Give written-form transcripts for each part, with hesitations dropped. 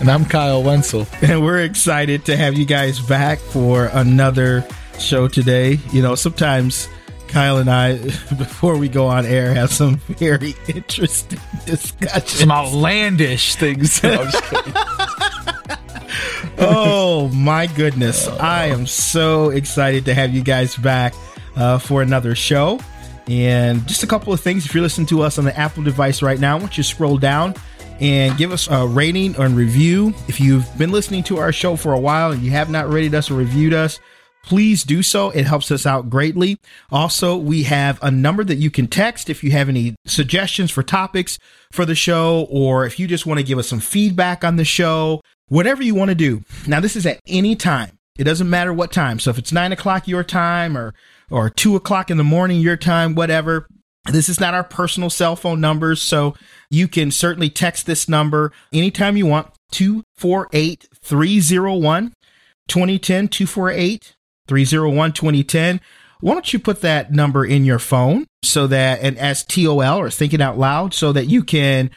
And I'm Kyle Wenzel. And we're excited to have you guys back for another show today. You know, sometimes Kyle and I, before we go on air, have some very interesting discussions. Some outlandish things. No, I'm just kidding. Oh, my goodness. I am so excited to have you guys back for another show. And just a couple of things. If you're listening to us on the Apple device right now, I want you to scroll down and give us a rating or review. If you've been listening to our show for a while and you have not rated us or reviewed us, please do so. It helps us out greatly. Also, we have a number that you can text if you have any suggestions for topics for the show, or if you just want to give us some feedback on the show, whatever you want to do. Now, this is at any time. It doesn't matter what time. So if it's 9 o'clock your time or 2 o'clock in the morning your time, whatever. This is not our personal cell phone numbers, so you can certainly text this number anytime you want, 248-301-2010, 248-301-2010. Why don't you put that number in your phone so that, and as TOL or Thinking Out Loud, so that you can,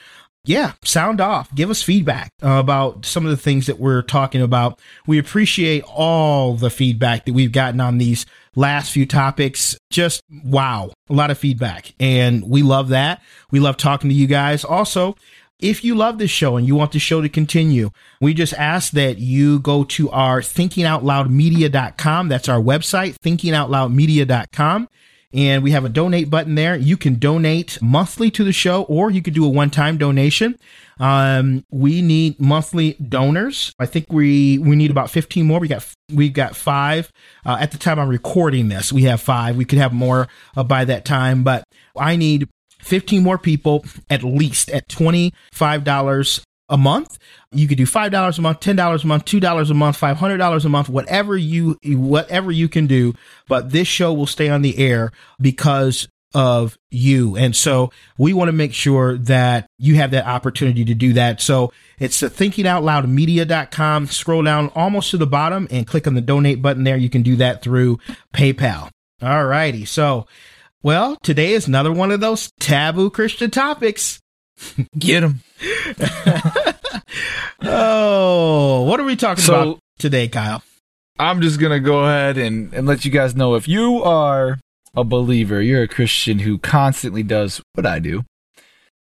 sound off, give us feedback about some of the things that we're talking about. We appreciate all the feedback that we've gotten on these last few topics. Just wow, a lot of feedback. And we love that. We love talking to you guys. Also, if you love this show and you want the show to continue, we just ask that you go to our thinkingoutloudmedia.com. That's our website, thinkingoutloudmedia.com. And we have a donate button there. You can donate monthly to the show, or you could do a one-time donation. We need monthly donors. I think we need about 15 more. We've got five. At the time I'm recording this, we have five. We could have more by that time, but I need 15 more people at least at $25 a month. You could do $5 a month, $10 a month, $2 a month, $500 a month, whatever you can do. But this show will stay on the air because of you. And so we want to make sure that you have that opportunity to do that. So it's the thinkingoutloudmedia.com. Scroll down almost to the bottom and click on the donate button there. You can do that through PayPal. All righty. So, well, today is another one of those taboo Christian topics. Get him. Oh, what are we talking about today, Kyle? I'm just going to go ahead and let you guys know, if you are a believer, you're a Christian who constantly does what I do,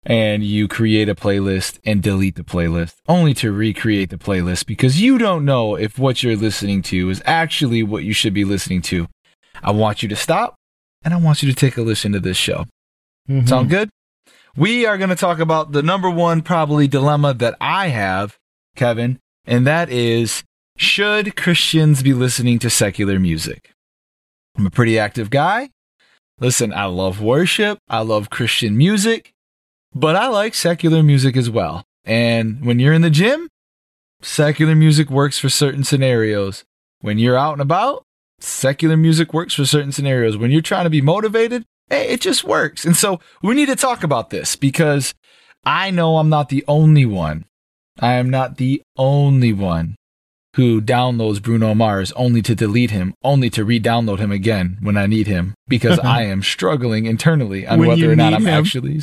and you create a playlist and delete the playlist only to recreate the playlist because you don't know if what you're listening to is actually what you should be listening to, I want you to stop and I want you to take a listen to this show. Mm-hmm. Sound good? We are going to talk about the number one probably dilemma that I have, Kevin, and that is, should Christians be listening to secular music? I'm a pretty active guy. Listen, I love worship. I love Christian music, but I like secular music as well. And when you're in the gym, secular music works for certain scenarios. When you're out and about, secular music works for certain scenarios. When you're trying to be motivated, it just works. And so we need to talk about this because I know I'm not the only one. I am not the only one who downloads Bruno Mars only to delete him, only to re-download him again when I need him, because I am struggling internally on whether or not I'm actually.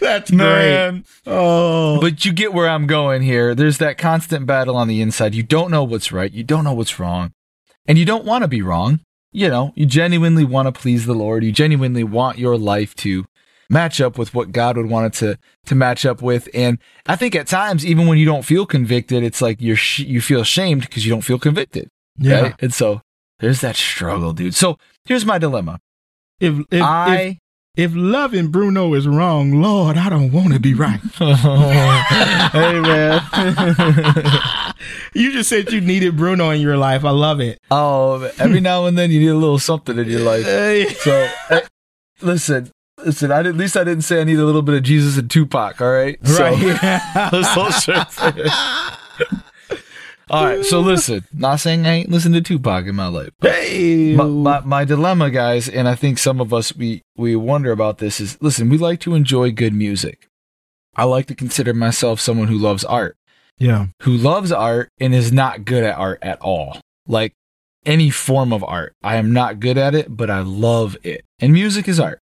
That's great. Oh. But you get where I'm going here. There's that constant battle on the inside. You don't know what's right. You don't know what's wrong. And you don't want to be wrong. You know, you genuinely want to please the Lord. You genuinely want your life to match up with what God would want it to match up with. And I think at times, even when you don't feel convicted, it's like you feel ashamed because you don't feel convicted. Yeah. Right? And so there's that struggle, dude. So Here's my dilemma. If loving Bruno is wrong, Lord, I don't want to be right. Hey, man. You just said you needed Bruno in your life. I love it. Oh, every now and then you need a little something in your life. So, listen, at least I didn't say I need a little bit of Jesus and Tupac, all right? Right. So, let's all share prayer. All right, so listen, not saying I ain't listened to Tupac in my life. Hey. My dilemma, guys, and I think some of us, we wonder about this is, listen, we like to enjoy good music. I like to consider myself someone who loves art. Yeah. Who loves art and is not good at art at all. Like any form of art. I am not good at it, but I love it. And music is art.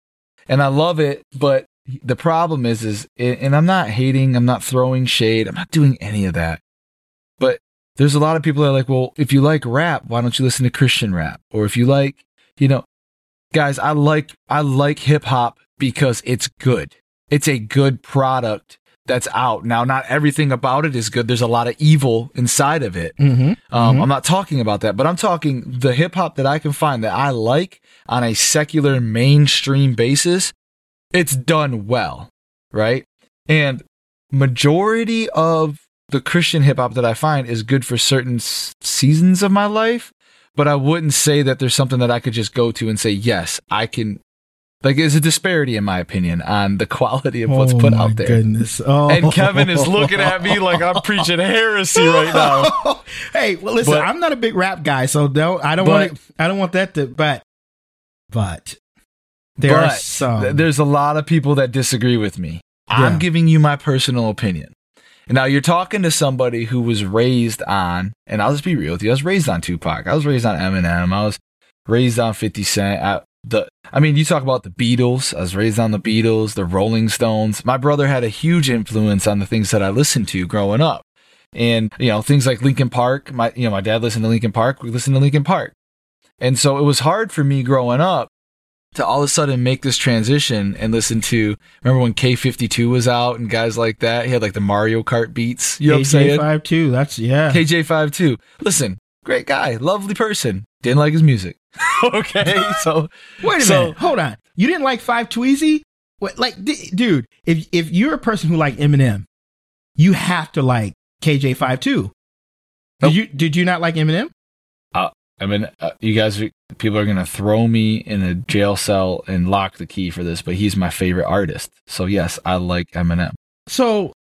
And I love it, but the problem is, and I'm not hating, I'm not throwing shade, I'm not doing any of that. But there's a lot of people that are like, well, if you like rap, why don't you listen to Christian rap? Or if you like, you know, guys, I like hip hop because it's good. It's a good product that's out. Now, not everything about it is good. There's a lot of evil inside of it. I'm not talking about that, but I'm talking the hip hop that I can find that I like on a secular mainstream basis. It's done well, right? And majority of the Christian hip hop that I find is good for certain seasons of my life, but I wouldn't say that there's something that I could just go to and say, yes, I can. Like, there's a disparity, in my opinion, on the quality of what's put out there. Goodness. Oh, and Kevin is looking at me like I'm preaching heresy right now. Hey, well, listen, I'm not a big rap guy, so there's a lot of people that disagree with me. Yeah. I'm giving you my personal opinion. Now, you're talking to somebody who was raised on, and I'll just be real with you, I was raised on Tupac. I was raised on Eminem. I was raised on 50 Cent. You talk about the Beatles. I was raised on the Beatles, the Rolling Stones. My brother had a huge influence on the things that I listened to growing up. And, you know, things like Linkin Park. My dad listened to Linkin Park. We listened to Linkin Park. And so it was hard for me growing up to all of a sudden make this transition and listen to, remember when K52 was out and guys like that? He had like the Mario Kart beats. You know what I'm saying? KJ52, KJ52. Listen, great guy, lovely person. Didn't like his music. Okay, so. Wait a minute, hold on. You didn't like 5 Tweezy? What, like, dude, if you're a person who liked Eminem, you have to like KJ52. Nope. Did you not like Eminem? You guys, people are going to throw me in a jail cell and lock the key for this, but he's my favorite artist. So, yes, I like Eminem. So,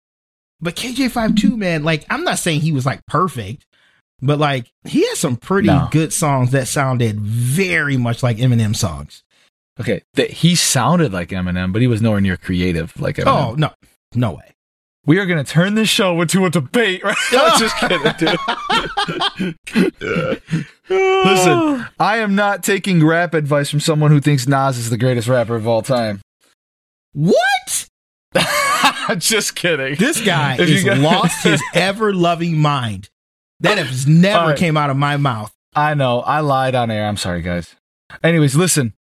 but KJ52, man, like, I'm not saying he was, like, perfect, but, like, he had some pretty good songs that sounded very much like Eminem songs. Okay, that he sounded like Eminem, but he was nowhere near creative like Eminem. Oh, no way. We are going to turn this show into a debate, right? I'm just kidding, dude. Listen, I am not taking rap advice from someone who thinks Nas is the greatest rapper of all time. What? Just kidding. This guy has lost his ever-loving mind. That has never came out of my mouth. I know. I lied on air. I'm sorry, guys. Anyways, listen.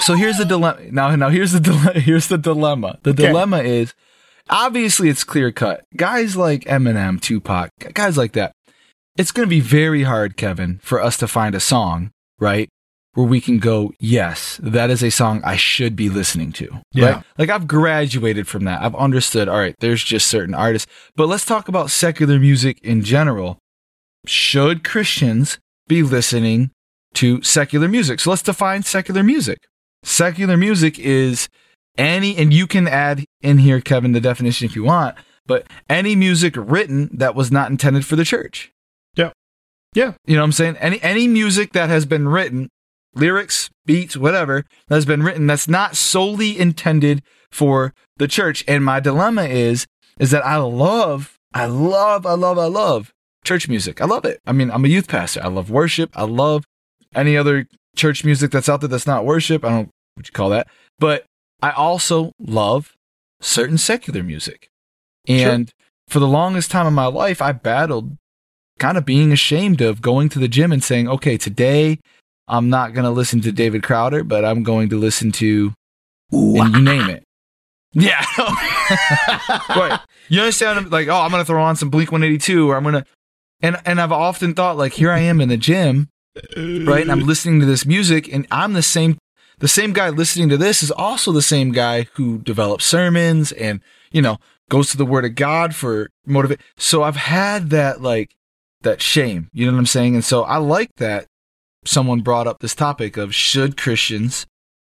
So here's the dilemma. Now here's the dilemma. Dilemma is... Obviously, it's clear cut. Guys like Eminem, Tupac, guys like that. It's going to be very hard, Kevin, for us to find a song, right, where we can go, yes, that is a song I should be listening to. Yeah. Right? Like, I've graduated from that. I've understood, all right, there's just certain artists. But let's talk about secular music in general. Should Christians be listening to secular music? So let's define secular music. Secular music is... and you can add in here, Kevin, the definition if you want, but any music written that was not intended for the church. Yeah. Yeah. You know what I'm saying? Any music that has been written, lyrics, beats, whatever, that's been written that's not solely intended for the church. And my dilemma is that I love church music. I love it. I mean, I'm a youth pastor. I love worship. I love any other church music that's out there that's not worship. I don't know what you call that. But I also love certain secular music. And for the longest time in my life, I battled kind of being ashamed of going to the gym and saying, okay, today I'm not going to listen to David Crowder, but I'm going to listen to, and you name it. Yeah. Right. You understand? Like, I'm going to throw on some Blink-182 or I'm going to, and I've often thought like, here I am in the gym right? And I'm listening to this music, and I'm the same guy listening to this is also the same guy who develops sermons and, you know, goes to the Word of God for motivate. So I've had that, like, that shame, you know what I'm saying? And so I like that someone brought up this topic of should Christians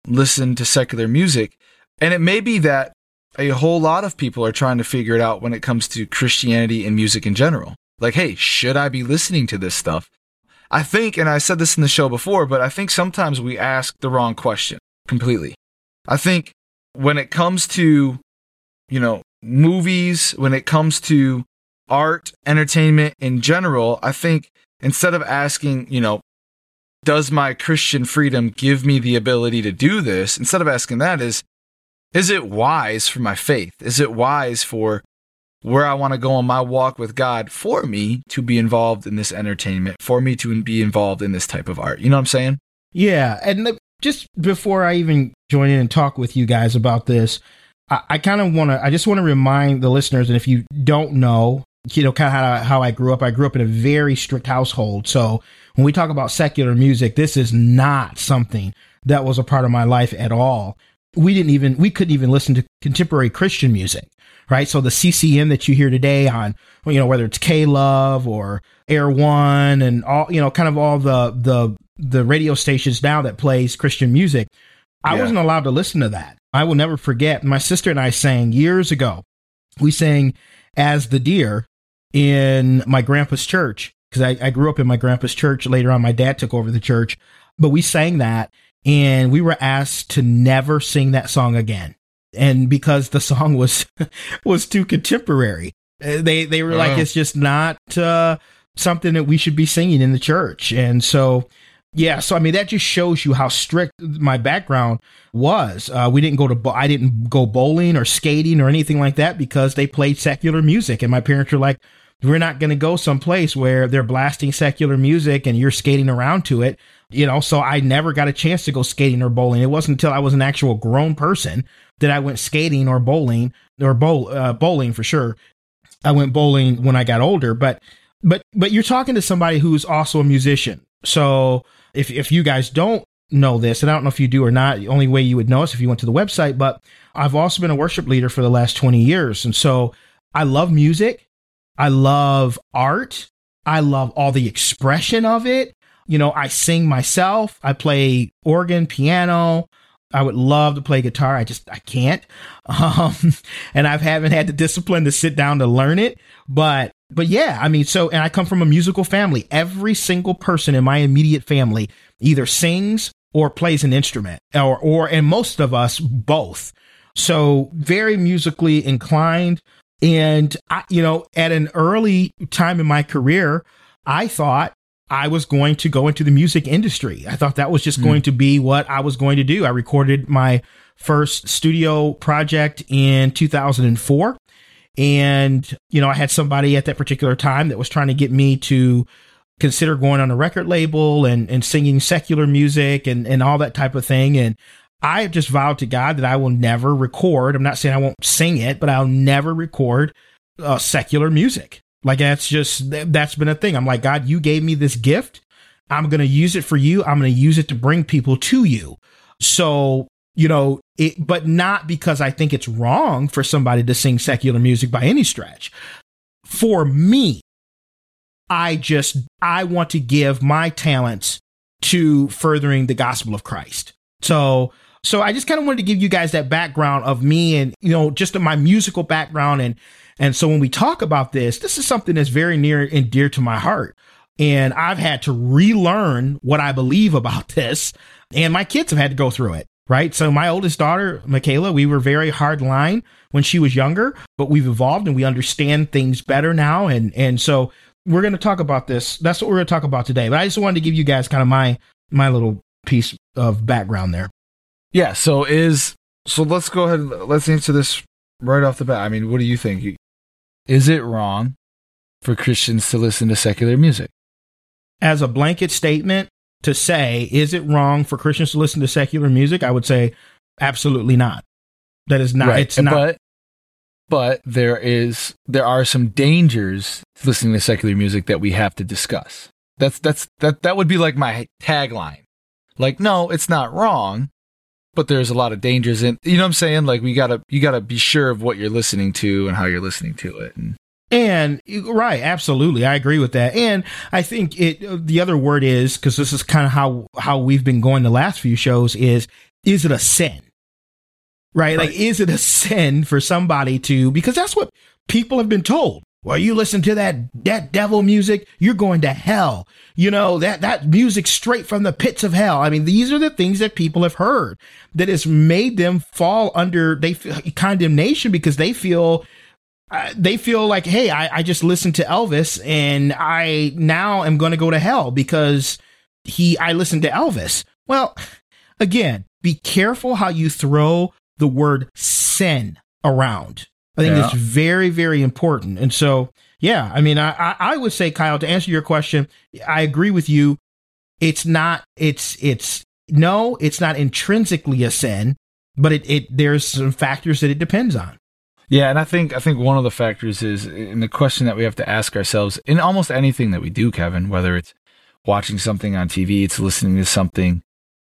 listen to secular music? And it may be that a whole lot of people are trying to figure it out when it comes to Christianity and music in general. Like, hey, should I be listening to this stuff? I think, and I said this in the show before, but I think sometimes we ask the wrong question completely. I think when it comes to, you know, movies, when it comes to art, entertainment in general, I think instead of asking, you know, does my Christian freedom give me the ability to do this? Instead of asking that is it wise for my faith? Is it wise for where I want to go on my walk with God for me to be involved in this entertainment, for me to be involved in this type of art? You know what I'm saying? Yeah. And just before I even join in and talk with you guys about this, I just want to remind the listeners, and if you don't know, you know, kind of how I grew up in a very strict household. So when we talk about secular music, this is not something that was a part of my life at all. We couldn't even listen to contemporary Christian music, right? So the CCM that you hear today on, you know, whether it's K-Love or Air One and all, you know, kind of all the radio stations now that plays Christian music, I wasn't allowed to listen to that. I will never forget. My sister and I sang years ago. We sang As the Deer in my grandpa's church, because I grew up in my grandpa's church. Later on, my dad took over the church, but we sang that. And we were asked to never sing that song again. And because the song was too contemporary, they were like, it's just not something that we should be singing in the church. And so, yeah. So, I mean, that just shows you how strict my background was. I didn't go bowling or skating or anything like that because they played secular music. And my parents were like, we're not going to go someplace where they're blasting secular music and you're skating around to it. You know, so I never got a chance to go skating or bowling. It wasn't until I was an actual grown person that I went skating or bowling bowling for sure. I went bowling when I got older, but you're talking to somebody who's also a musician. So if you guys don't know this, and I don't know if you do or not, the only way you would know is if you went to the website, but I've also been a worship leader for the last 20 years. And so I love music. I love art. I love all the expression of it. You know, I sing myself. I play organ, piano. I would love to play guitar. I can't. And I haven't had the discipline to sit down to learn it. But yeah, I mean, so, and I come from a musical family. Every single person in my immediate family either sings or plays an instrument or, and most of us both. So very musically inclined. And I, you know, at an early time in my career, I thought I was going to go into the music industry. I thought that was just going to be what I was going to do. I recorded my first studio project in 2004. And, you know, I had somebody at that particular time that was trying to get me to consider going on a record label and singing secular music and all that type of thing. And I just vowed to God that I will never record. I'm not saying I won't sing it, but I'll never record secular music. Like, that's been a thing. I'm like, God, you gave me this gift. I'm going to use it for you. I'm going to use it to bring people to you. So, you know, but not because I think it's wrong for somebody to sing secular music by any stretch. For me, I want to give my talents to furthering the gospel of Christ. So I just kind of wanted to give you guys that background of me and, you know, just my musical background. And so when we talk about this is something that's very near and dear to my heart. And I've had to relearn what I believe about this. And my kids have had to go through it, right? So my oldest daughter, Michaela, we were very hardline when she was younger, but we've evolved and we understand things better now. And so we're going to talk about this. That's what we're going to talk about today. But I just wanted to give you guys kind of my little piece of background there. Yeah. So let's go ahead and let's answer this right off the bat. I mean, what do you think? Is it wrong for Christians to listen to secular music? As a blanket statement to say, is it wrong for Christians to listen to secular music? I would say absolutely not. That is not, right. It's not. But there are some dangers to listening to secular music that we have to discuss. That would be like my tagline. Like, no, it's not wrong, but there's a lot of dangers in, you know what I'm saying? Like, you gotta be sure of what you're listening to and how you're listening to it. And right. Absolutely. I agree with that. And I think the other word is, cause this is kind of how we've been going the last few shows, is it a sin? Right? Like, is it a sin for somebody to, because that's what people have been told. Well, you listen to that devil music, you're going to hell. You know, that music straight from the pits of hell. I mean, these are the things that people have heard that has made them fall under condemnation, because they feel like, hey, I just listened to Elvis and I now am going to go to hell because I listened to Elvis. Well, again, be careful how you throw the word sin around. I think it's very, very important. And so, yeah, I mean, I would say, Kyle, to answer your question, I agree with you. It's not intrinsically a sin, but there's some factors that it depends on. Yeah. And I think one of the factors is in the question that we have to ask ourselves in almost anything that we do, Kevin, whether it's watching something on TV, it's listening to something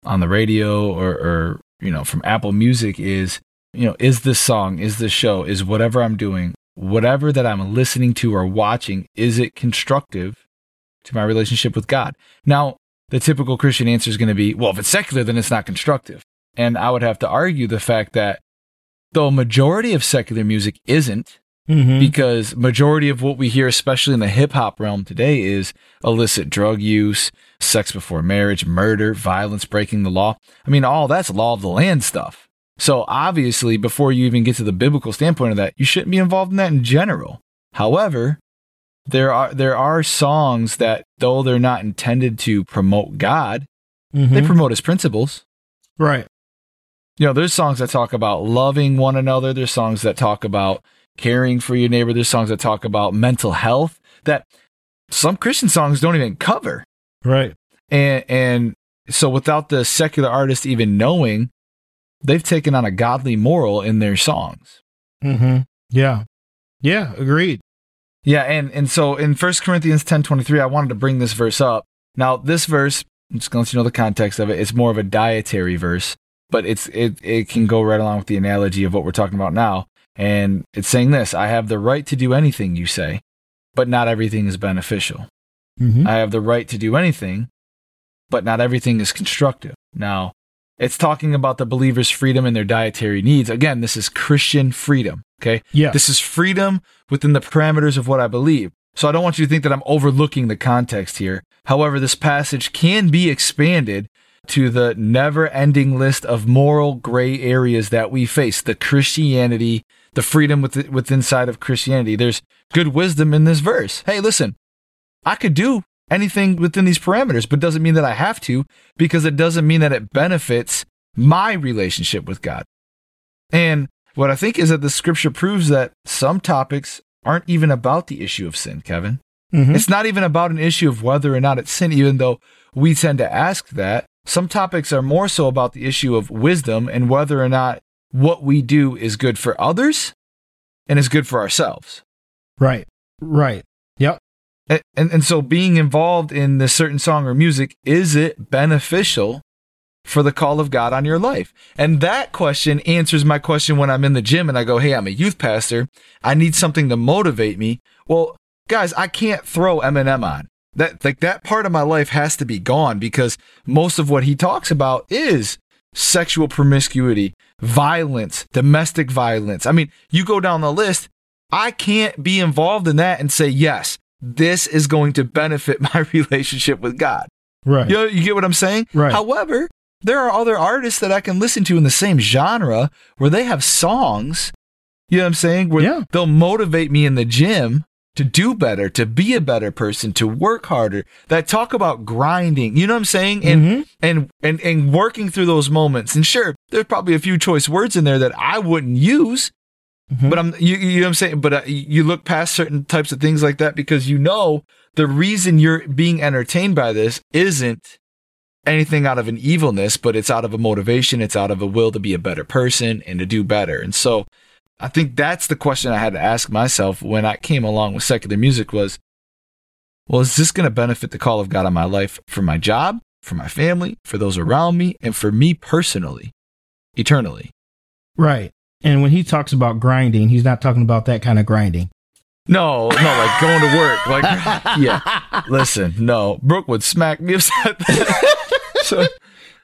on the radio or you know, from Apple Music, is this song, is this show, is whatever I'm doing, whatever that I'm listening to or watching, is it constructive to my relationship with God? Now, the typical Christian answer is going to be, well, if it's secular, then it's not constructive. And I would have to argue the fact that the majority of secular music isn't, because majority of what we hear, especially in the hip-hop realm today, is illicit drug use, sex before marriage, murder, violence, breaking the law. I mean, all that's law of the land stuff. So obviously, before you even get to the biblical standpoint of that, you shouldn't be involved in that in general. However, there are songs that, though they're not intended to promote God, they promote his principles. Right. You know, there's songs that talk about loving one another. There's songs that talk about caring for your neighbor. There's songs that talk about mental health that some Christian songs don't even cover. Right. And so without the secular artist even knowing, they've taken on a godly moral in their songs. Mm-hmm. Yeah. Yeah. Agreed. Yeah. And so in 1 Corinthians 10:23, I wanted to bring this verse up. Now, this verse, I'm just going to let you know the context of it. It's more of a dietary verse, but it can go right along with the analogy of what we're talking about now. And it's saying this: I have the right to do anything you say, but not everything is beneficial. Mm-hmm. I have the right to do anything, but not everything is constructive. Now, it's talking about the believer's freedom and their dietary needs. Again, this is Christian freedom, okay? Yeah. This is freedom within the parameters of what I believe. So I don't want you to think that I'm overlooking the context here. However, this passage can be expanded to the never-ending list of moral gray areas that we face, the Christianity, the freedom within inside of Christianity. There's good wisdom in this verse. Hey, listen, I could do anything within these parameters, but doesn't mean that I have to, because it doesn't mean that it benefits my relationship with God. And what I think is that the scripture proves that some topics aren't even about the issue of sin, Kevin. Mm-hmm. It's not even about an issue of whether or not it's sin, even though we tend to ask that. Some topics are more so about the issue of wisdom and whether or not what we do is good for others and is good for ourselves. Right. Right. Yep. And so being involved in this certain song or music, is it beneficial for the call of God on your life? And that question answers my question when I'm in the gym and I go, hey, I'm a youth pastor. I need something to motivate me. Well, guys, I can't throw Eminem on. That part of my life has to be gone, because most of what he talks about is sexual promiscuity, violence, domestic violence. I mean, you go down the list, I can't be involved in that and say, yes, this is going to benefit my relationship with God. Right. You get what I'm saying? Right. However, there are other artists that I can listen to in the same genre where they have songs, you know what I'm saying, where they'll motivate me in the gym to do better, to be a better person, to work harder, that talk about grinding, you know what I'm saying? And and working through those moments. And sure, there's probably a few choice words in there that I wouldn't use, but you know what I'm saying? But you look past certain types of things like that, because you know the reason you're being entertained by this isn't anything out of an evilness, but it's out of a motivation, it's out of a will to be a better person and to do better. And so I think that's the question I had to ask myself when I came along with secular music was, Well, is this going to benefit the call of God on my life for my job, for my family, for those around me, and for me personally, eternally? Right. And when he talks about grinding, he's not talking about that kind of grinding. No, like going to work. Like, yeah, listen, no. Brooke would smack me if I said that. So,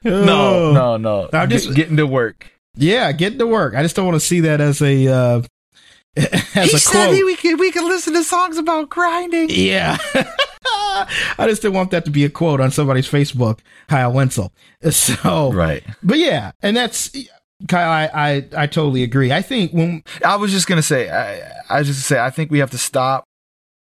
no. I'm just getting to work. Yeah, getting to work. I just don't want to see that as a as he a said quote. We can listen to songs about grinding. Yeah. I just didn't want that to be a quote on somebody's Facebook, Kyle Wenzel. So, right. But yeah, and that's, Kyle, I totally agree. I think when I was just going to say, I think we have to stop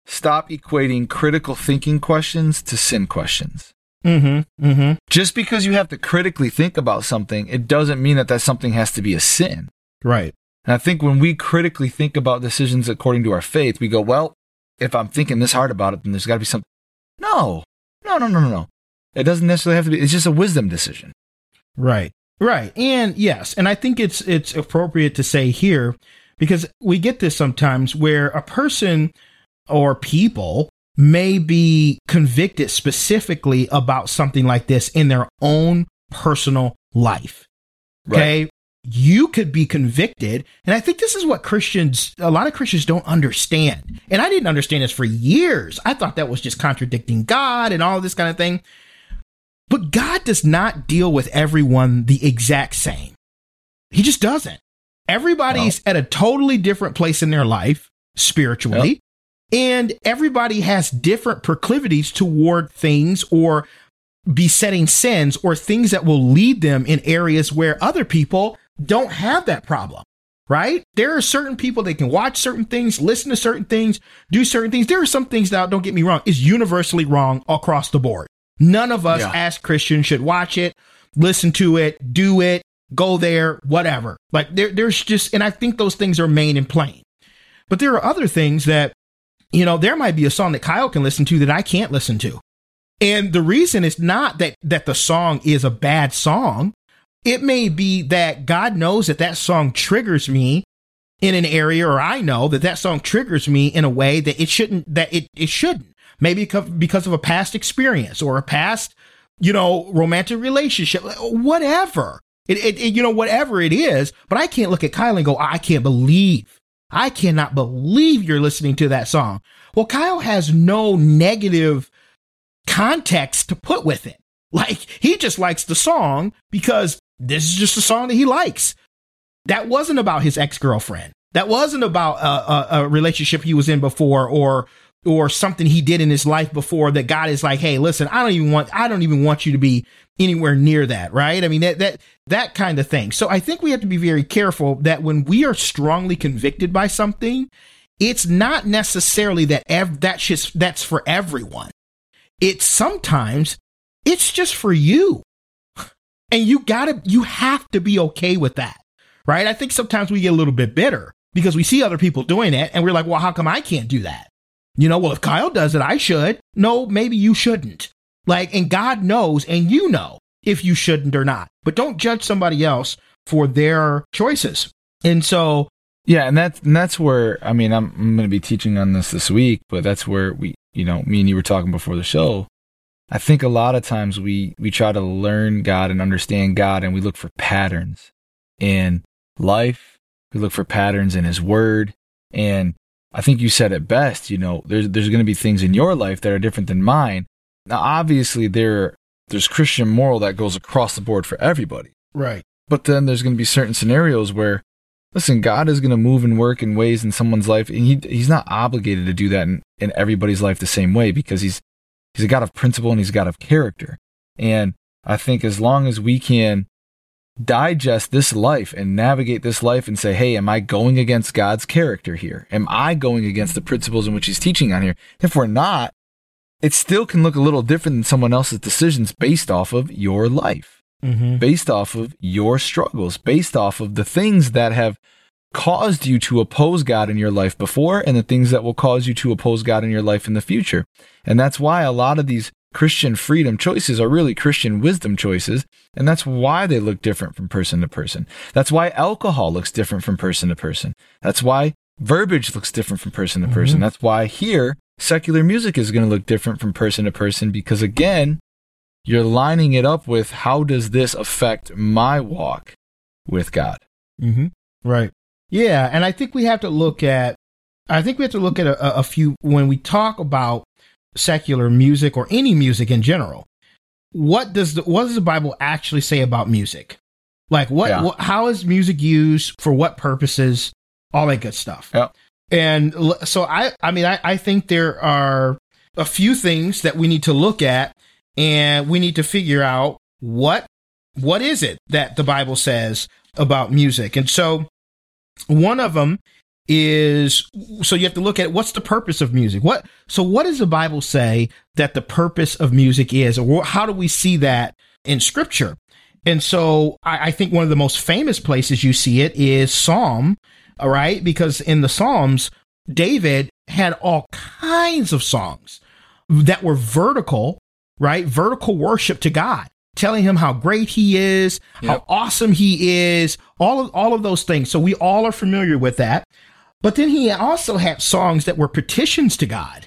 equating critical thinking questions to sin questions. Mm-hmm. Mm-hmm. Just because you have to critically think about something, it doesn't mean that something has to be a sin. Right. And I think when we critically think about decisions according to our faith, we go, well, if I'm thinking this hard about it, then there's got to be something. No. It doesn't necessarily have to be. It's just a wisdom decision. Right. And yes, and I think it's appropriate to say here, because we get this sometimes where a person or people may be convicted specifically about something like this in their own personal life. Okay. Right. You could be convicted. And I think this is what a lot of Christians don't understand. And I didn't understand this for years. I thought that was just contradicting God and all this kind of thing. But God does not deal with everyone the exact same. He just doesn't. Everybody's at a totally different place in their life spiritually. Yep. And everybody has different proclivities toward things or besetting sins or things that will lead them in areas where other people don't have that problem, right? There are certain people that can watch certain things, listen to certain things, do certain things. There are some things that, don't get me wrong, is universally wrong across the board. None of us as Christians should watch it, listen to it, do it, go there, whatever. Like there's just, and I think those things are main and plain. But there are other things that, you know, there might be a song that Kyle can listen to that I can't listen to. And the reason is not that the song is a bad song. It may be that God knows that song triggers me in an area, or I know that song triggers me in a way that it shouldn't, Maybe because of a past experience or a past, you know, romantic relationship, whatever. It you know, whatever it is. But I can't look at Kyle and go, I cannot believe you're listening to that song. Well, Kyle has no negative context to put with it. Like, he just likes the song because this is just a song that he likes. That wasn't about his ex-girlfriend. That wasn't about a relationship he was in before or something he did in his life before that God is like, hey, listen, I don't even want you to be anywhere near that. Right. I mean, that kind of thing. So I think we have to be very careful that when we are strongly convicted by something, it's not necessarily that that's for everyone. It's sometimes it's just for you, and you have to be okay with that. Right. I think sometimes we get a little bit bitter because we see other people doing it and we're like, well, how come I can't do that? You know, well, if Kyle does it, I should. No, maybe you shouldn't. Like, and God knows, and you know if you shouldn't or not. But don't judge somebody else for their choices. And so, yeah, and that's where, I mean, I'm going to be teaching on this week, but that's where we, you know, me and you were talking before the show. I think a lot of times we try to learn God and understand God, and we look for patterns in life. We look for patterns in His Word, and I think you said it best, you know, there's going to be things in your life that are different than mine. Now, obviously, there's Christian moral that goes across the board for everybody. Right. But then there's going to be certain scenarios where, listen, God is going to move and work in ways in someone's life, and He's not obligated to do that in everybody's life the same way, because He's a God of principle and He's a God of character. And I think as long as we can digest this life and navigate this life and say, hey, am I going against God's character here? Am I going against the principles in which He's teaching on here? If we're not, it still can look a little different than someone else's decisions based off of your life, based off of your struggles, based off of the things that have caused you to oppose God in your life before and the things that will cause you to oppose God in your life in the future. And that's why a lot of these Christian freedom choices are really Christian wisdom choices, and that's why they look different from person to person. That's why alcohol looks different from person to person. That's why verbiage looks different from person to person. That's why here secular music is going to look different from person to person, because again, you're lining it up with how does this affect my walk with God? Mm-hmm. Right. Yeah. And I think we have to look at, a few, when we talk about secular music or any music in general, what does the Bible actually say about music? Like how is music used, for what purposes, all that good stuff. Yeah. And so I think there are a few things that we need to look at, and we need to figure out what is it that the Bible says about music. And so one of them is, so you have to look at what's the purpose of music. What does the Bible say that the purpose of music is, or how do we see that in Scripture? And so I think one of the most famous places you see it is Psalm, all right? Because in the Psalms, David had all kinds of songs that were vertical, right? Vertical worship to God, telling him how great he is, how awesome he is, all of those things. So we all are familiar with that. But then he also had songs that were petitions to God.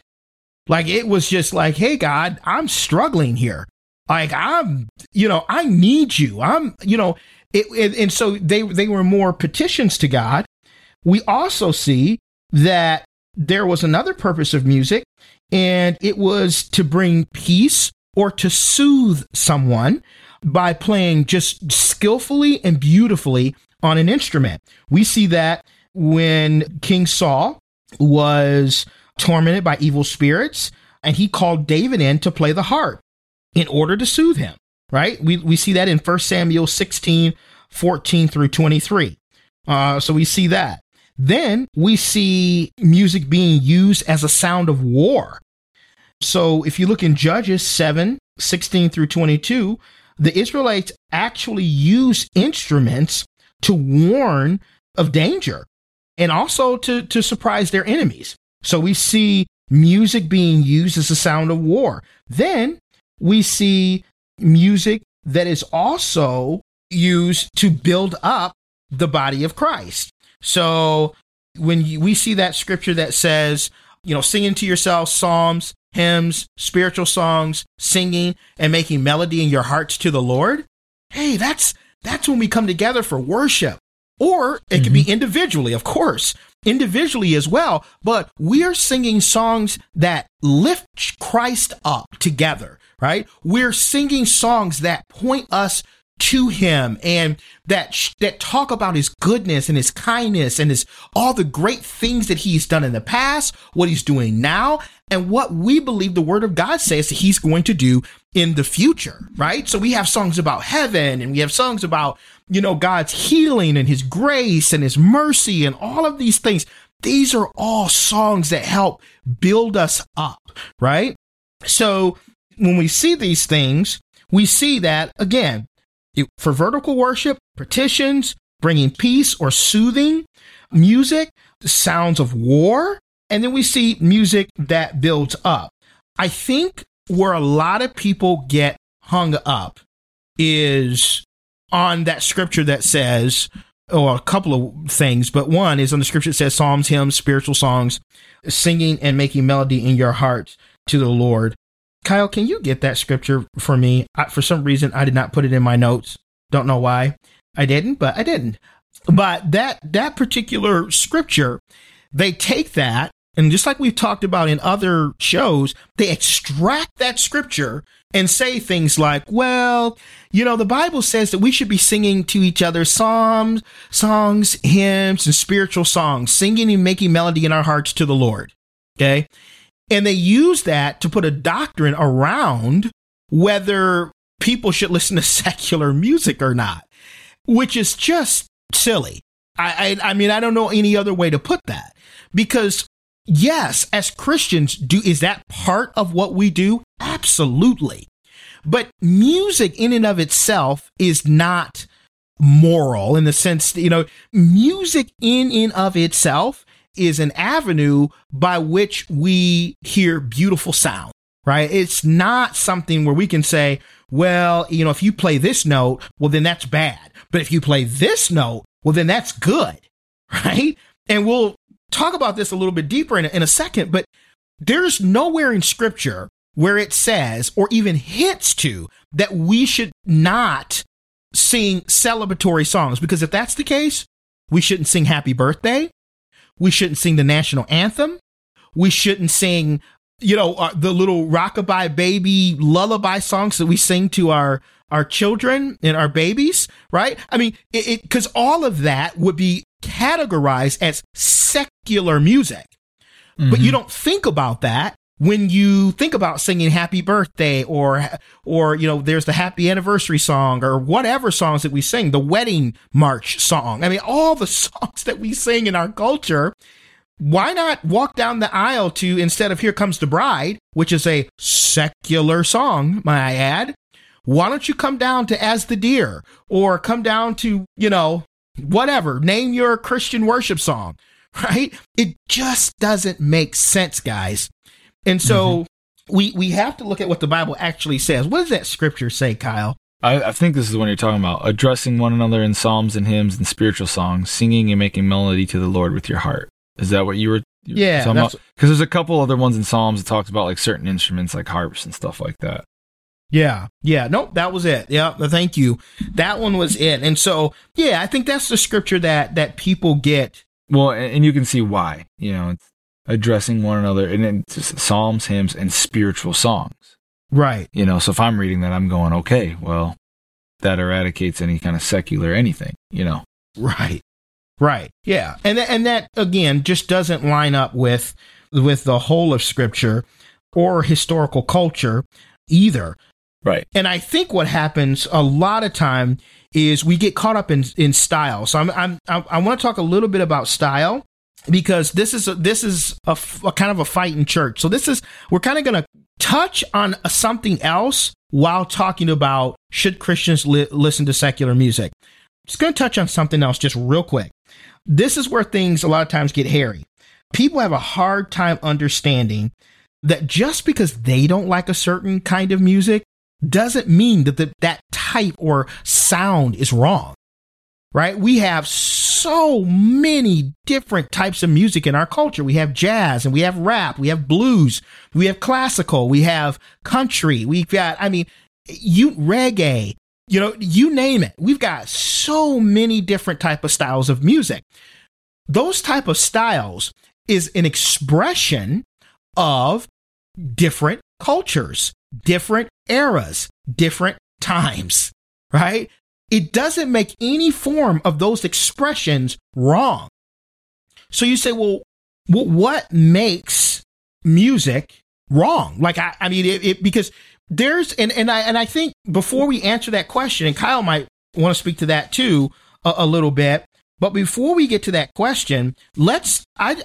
Like, it was just like, hey, God, I'm struggling here. Like, I need you. And so they were more petitions to God. We also see that there was another purpose of music, and it was to bring peace or to soothe someone by playing just skillfully and beautifully on an instrument. We see that when King Saul was tormented by evil spirits, and he called David in to play the harp in order to soothe him, right? We see that in 1 Samuel 16, 14 through 23. So we see that. Then we see music being used as a sound of war. So if you look in Judges 7, 16 through 22, the Israelites actually used instruments to warn of danger and also to surprise their enemies. So we see music being used as a sound of war. Then we see music that is also used to build up the body of Christ. So we see that scripture that says, singing to yourselves psalms, hymns, spiritual songs, singing and making melody in your hearts to the Lord. Hey, that's when we come together for worship. Or it could be individually, of course, individually as well. But we are singing songs that lift Christ up together, right? We're singing songs that point us to him, and that talk about his goodness and his kindness and his all the great things that he's done in the past, what he's doing now, and what we believe the word of God says that he's going to do in the future, right? So we have songs about heaven, and we have songs about, God's healing and his grace and his mercy and all of these things. These are all songs that help build us up, right? So when we see these things, we see that again, for vertical worship, petitions, bringing peace or soothing, music, the sounds of war, and then we see music that builds up. I think where a lot of people get hung up is on that scripture that says, a couple of things, but one is on the scripture that says psalms, hymns, spiritual songs, singing and making melody in your heart to the Lord. Kyle, can you get that scripture for me? For some reason, I did not put it in my notes. Don't know why I didn't, but I didn't. But that particular scripture, they take that, and just like we've talked about in other shows, they extract that scripture and say things like, well, the Bible says that we should be singing to each other songs, hymns, and spiritual songs, singing and making melody in our hearts to the Lord. Okay? And they use that to put a doctrine around whether people should listen to secular music or not, which is just silly. I mean, I don't know any other way to put that, because yes, as Christians, is that part of what we do? Absolutely. But music in and of itself is not moral in the sense that, music in and of itself is an avenue by which we hear beautiful sound, right? It's not something where we can say, well, if you play this note, well, then that's bad. But if you play this note, well, then that's good, right? And we'll talk about this a little bit deeper in a second, but There's nowhere in scripture where it says or even hints to that we should not sing celebratory songs, because if that's the case, we shouldn't sing Happy Birthday. We shouldn't sing the national anthem. We shouldn't sing, the little rockabye baby lullaby songs that we sing to our children and our babies, right? I mean, because all of that would be categorized as secular music. Mm-hmm. But you don't think about that when you think about singing Happy Birthday or there's the Happy Anniversary song or whatever songs that we sing, the Wedding March song. I mean, all the songs that we sing in our culture, why not walk down the aisle to, instead of Here Comes the Bride, which is a secular song, may I add, why don't you come down to As the Deer or come down to, whatever, name your Christian worship song, right? It just doesn't make sense, guys. And so we have to look at what the Bible actually says. What does that scripture say, Kyle? I think this is what you're talking about. Addressing one another in psalms and hymns and spiritual songs, singing and making melody to the Lord with your heart. Is that what you were talking about? Because there's a couple other ones in Psalms that talks about like certain instruments like harps and stuff like that. Yeah. Nope, that was it. Yeah, thank you. That one was it. And so, yeah, I think that's the scripture that people get. Well, and you can see why. It's addressing one another, and then psalms, hymns, and spiritual songs. Right. So if I'm reading that, I'm going, okay, well, that eradicates any kind of secular anything, Right. Right. Yeah. And that, again, just doesn't line up with the whole of Scripture or historical culture either. Right. And I think what happens a lot of time is we get caught up in style. So I want to talk a little bit about style, because this is a kind of a fight in church. So we're kind of going to touch on something else while talking about should Christians listen to secular music. Just going to touch on something else just real quick. This is where things a lot of times get hairy. People have a hard time understanding that just because they don't like a certain kind of music doesn't mean that that type or sound is wrong, right? We have so many different types of music in our culture. We have jazz and we have rap, we have blues, we have classical, we have country, we've got, reggae. You name it. We've got so many different type of styles of music. Those type of styles is an expression of different cultures, different eras, different times, right? It doesn't make any form of those expressions wrong. So you say, well, what makes music wrong? Like, because there's, and I think before we answer that question, and Kyle might want to speak to that too a little bit, but before we get to that question, I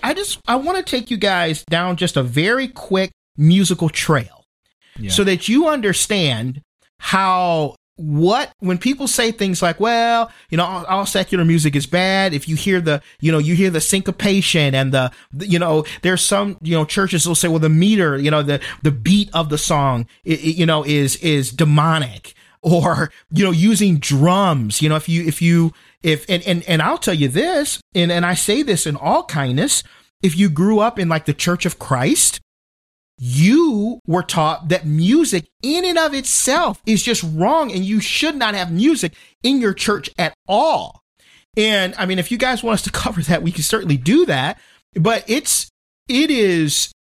want to take you guys down just a very quick musical trail so that you understand when people say things like, well, all secular music is bad. If you hear the syncopation and there's some, churches will say, well, the meter, the beat of the song, is demonic, or, using drums, if I'll tell you this, and I say this in all kindness, if you grew up in like the Church of Christ, you were taught that music in and of itself is just wrong, and you should not have music in your church at all. And if you guys want us to cover that, we can certainly do that. But it is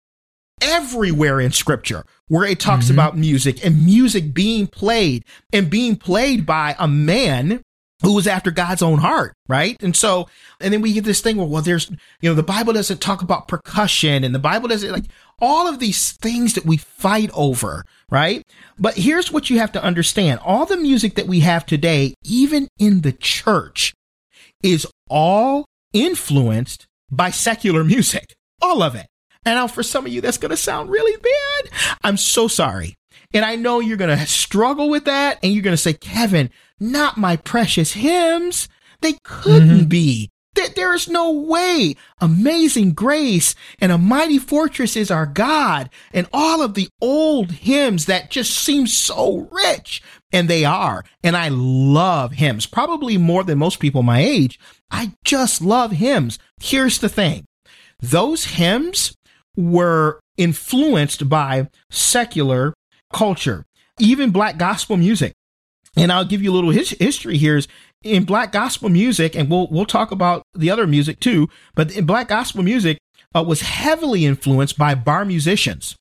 everywhere in Scripture where it talks about music and music being played by a man who was after God's own heart, right? And so, and then we get this thing where, well, there's, the Bible doesn't talk about percussion, and the Bible doesn't, like, all of these things that we fight over, right? But here's what you have to understand. All the music that we have today, even in the church, is all influenced by secular music. All of it. And now for some of you, that's going to sound really bad. I'm so sorry. And I know you're going to struggle with that. And you're going to say, Kevin, not my precious hymns. They couldn't be. There is no way. Amazing Grace and A Mighty Fortress Is Our God, and all of the old hymns that just seem so rich. And they are. And I love hymns, probably more than most people my age. I just love hymns. Here's the thing. Those hymns were influenced by secular culture, even black gospel music. And I'll give you a little history here. Is in black gospel music, and we'll talk about the other music too, but in black gospel music was heavily influenced by bar musicians.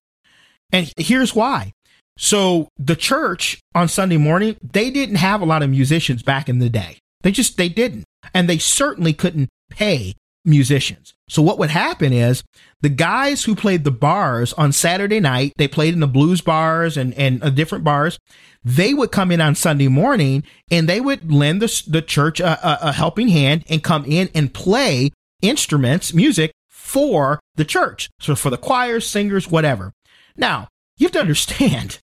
And here's why. So the church on Sunday morning, they didn't have a lot of musicians back in the day. They didn't. And they certainly couldn't pay musicians. So what would happen is the guys who played the bars on Saturday night, they played in the blues bars and different bars. They would come in on Sunday morning and they would lend the church a helping hand and come in and play instruments, music for the church. So for the choirs, singers, whatever. Now, you have to understand,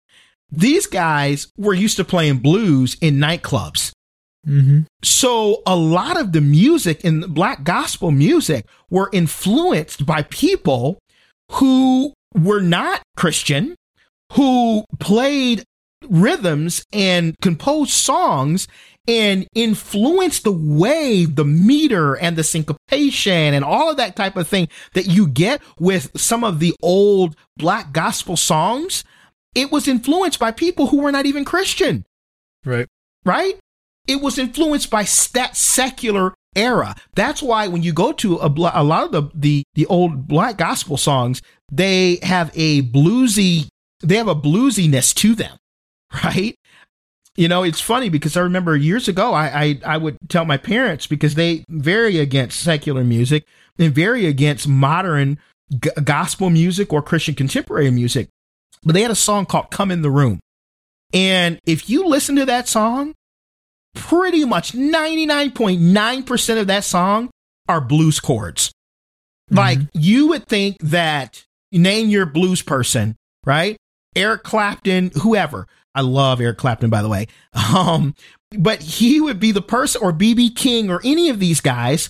these guys were used to playing blues in nightclubs. Mm-hmm. So a lot of the music in the black gospel music were influenced by people who were not Christian, who played rhythms and composed songs and influenced the way the meter and the syncopation and all of that type of thing that you get with some of the old black gospel songs. It was influenced by people who were not even Christian. Right? It was influenced by that secular era. That's why when you go to a lot of the old black gospel songs, they have a bluesiness to them, right? You know, it's funny because I remember years ago, I would tell my parents, because they vary against secular music and vary against modern gospel music or Christian contemporary music, but they had a song called Come in the Room. And if you listen to that song, pretty much 99.9% of that song are blues chords. Mm-hmm. Like, you would think that, name your blues person, right? Eric Clapton, whoever. I love Eric Clapton, by the way. But he would be the person, or B.B. King, or any of these guys.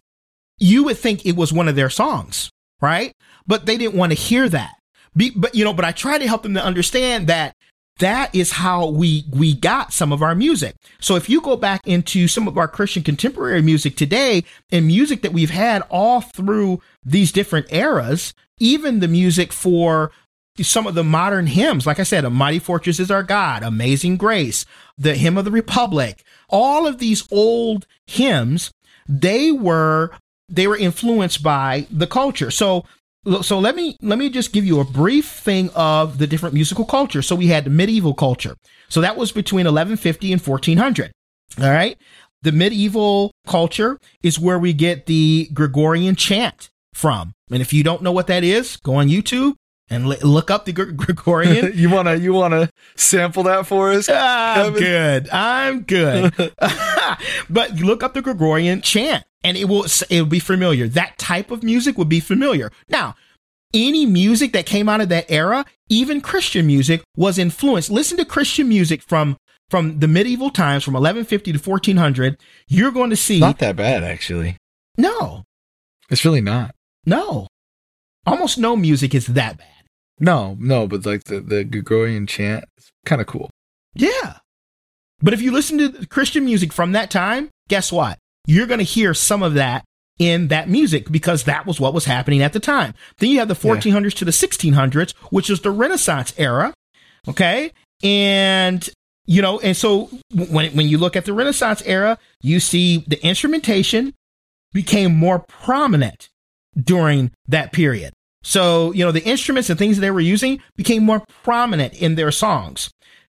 You would think it was one of their songs, right? But they didn't want to hear that. But I try to help them to understand that that is how we got some of our music. So if you go back into some of our Christian contemporary music today and music that we've had all through these different eras, even the music for some of the modern hymns, like I said, A Mighty Fortress Is Our God, Amazing Grace, the Hymn of the Republic, all of these old hymns, they were influenced by the culture. So let me just give you a brief thing of the different musical cultures. So we had the medieval culture. So that was between 1150 and 1400. All right. The medieval culture is where we get the Gregorian chant from. And if you don't know what that is, go on YouTube and look up the Gregorian. You wanna sample that for us? I'm good. But you look up the Gregorian chant. And it will be familiar. That type of music would be familiar. Now, any music that came out of that era, even Christian music, was influenced. Listen to Christian music from the medieval times, from 1150 to 1400. You're going to see. Not that bad, actually. No. It's really not. No. Almost no music is that bad. No, but like the Gregorian chant, it's kind of cool. Yeah. But if you listen to Christian music from that time, guess what? You're going to hear some of that in that music because that was what was happening at the time. Then you have the 1400s to the 1600s, which is the Renaissance era. Okay. And, you know, and so when you look at the Renaissance era, you see the instrumentation became more prominent during that period. So, you know, the instruments and things that they were using became more prominent in their songs.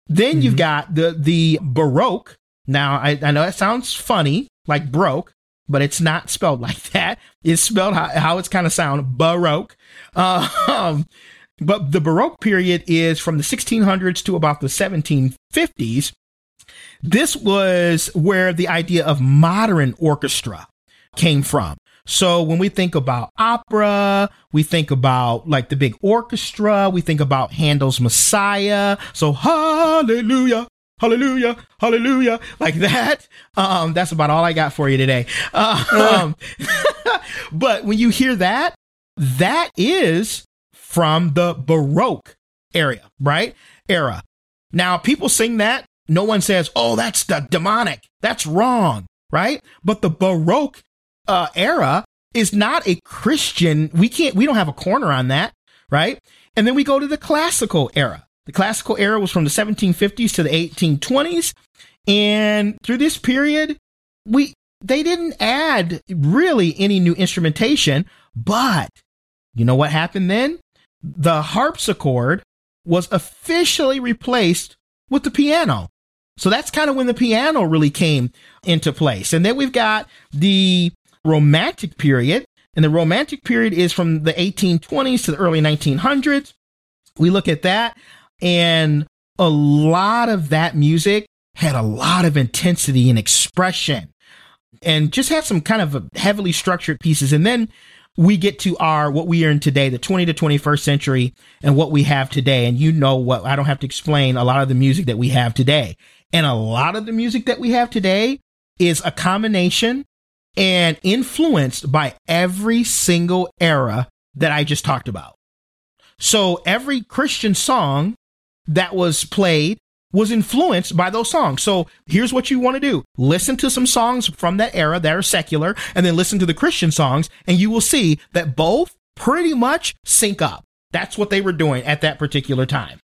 Then you've got the Baroque. Now, I know that sounds funny. Like broke, but it's not spelled like that. It's spelled how it's kind of sound, Baroque. But the Baroque period is from the 1600s to about the 1750s. This was where the idea of modern orchestra came from. So when we think about opera, we think about like the big orchestra. We think about Handel's Messiah. So hallelujah. Hallelujah, hallelujah, like that. That's about all I got for you today. But when you hear that, that is from the Baroque era, right? Era. Now, people sing that. No one says, oh, that's the demonic. That's wrong, right? But the Baroque era is not a Christian. We don't have a corner on that, right? And then we go to the classical era. The classical era was from the 1750s to the 1820s. And through this period, they didn't add really any new instrumentation. But you know what happened then? The harpsichord was officially replaced with the piano. So that's kind of when the piano really came into place. And then we've got the Romantic period. And the Romantic period is from the 1820s to the early 1900s. We look at that, and a lot of that music had a lot of intensity and expression and just had some kind of heavily structured pieces. And then we get to what we are in today, the 20th to 21st century, and what we have today. And you know what, I don't have to explain a lot of the music that we have today. And a lot of the music that we have today is a combination and influenced by every single era that I just talked about. So every Christian song that was played was influenced by those songs. So here's what you want to do. Listen to some songs from that era that are secular, and then listen to the Christian songs, and you will see that both pretty much sync up. That's what they were doing at that particular time.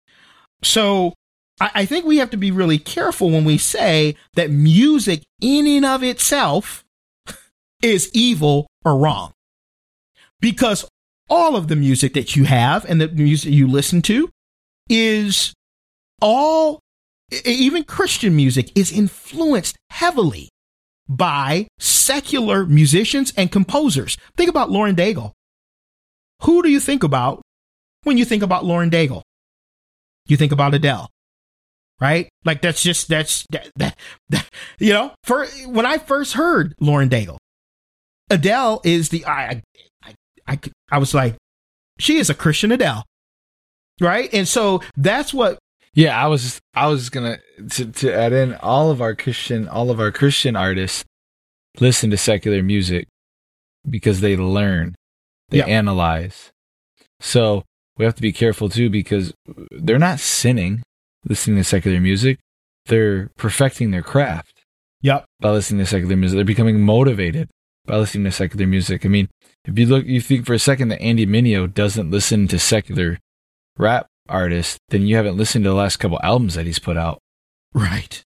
So I think we have to be really careful when we say that music in and of itself is evil or wrong, because all of the music that you have and the music you listen to is all, even Christian music, is influenced heavily by secular musicians and composers. Think about Lauren Daigle. Who do you think about when you think about Lauren Daigle? You think about Adele. Right? Like that's you know, when I first heard Lauren Daigle, Adele is I was like, she is a Christian Adele, right? And so that's what. Yeah, I was gonna to add in, all of our Christian artists listen to secular music because they learn, they analyze. So we have to be careful too, because they're not sinning listening to secular music; they're perfecting their craft. Yep. By listening to secular music, they're becoming motivated by listening to secular music. I mean, if you think for a second that Andy Mineo doesn't listen to secular rap artists, then you haven't listened to the last couple albums that he's put out. Right.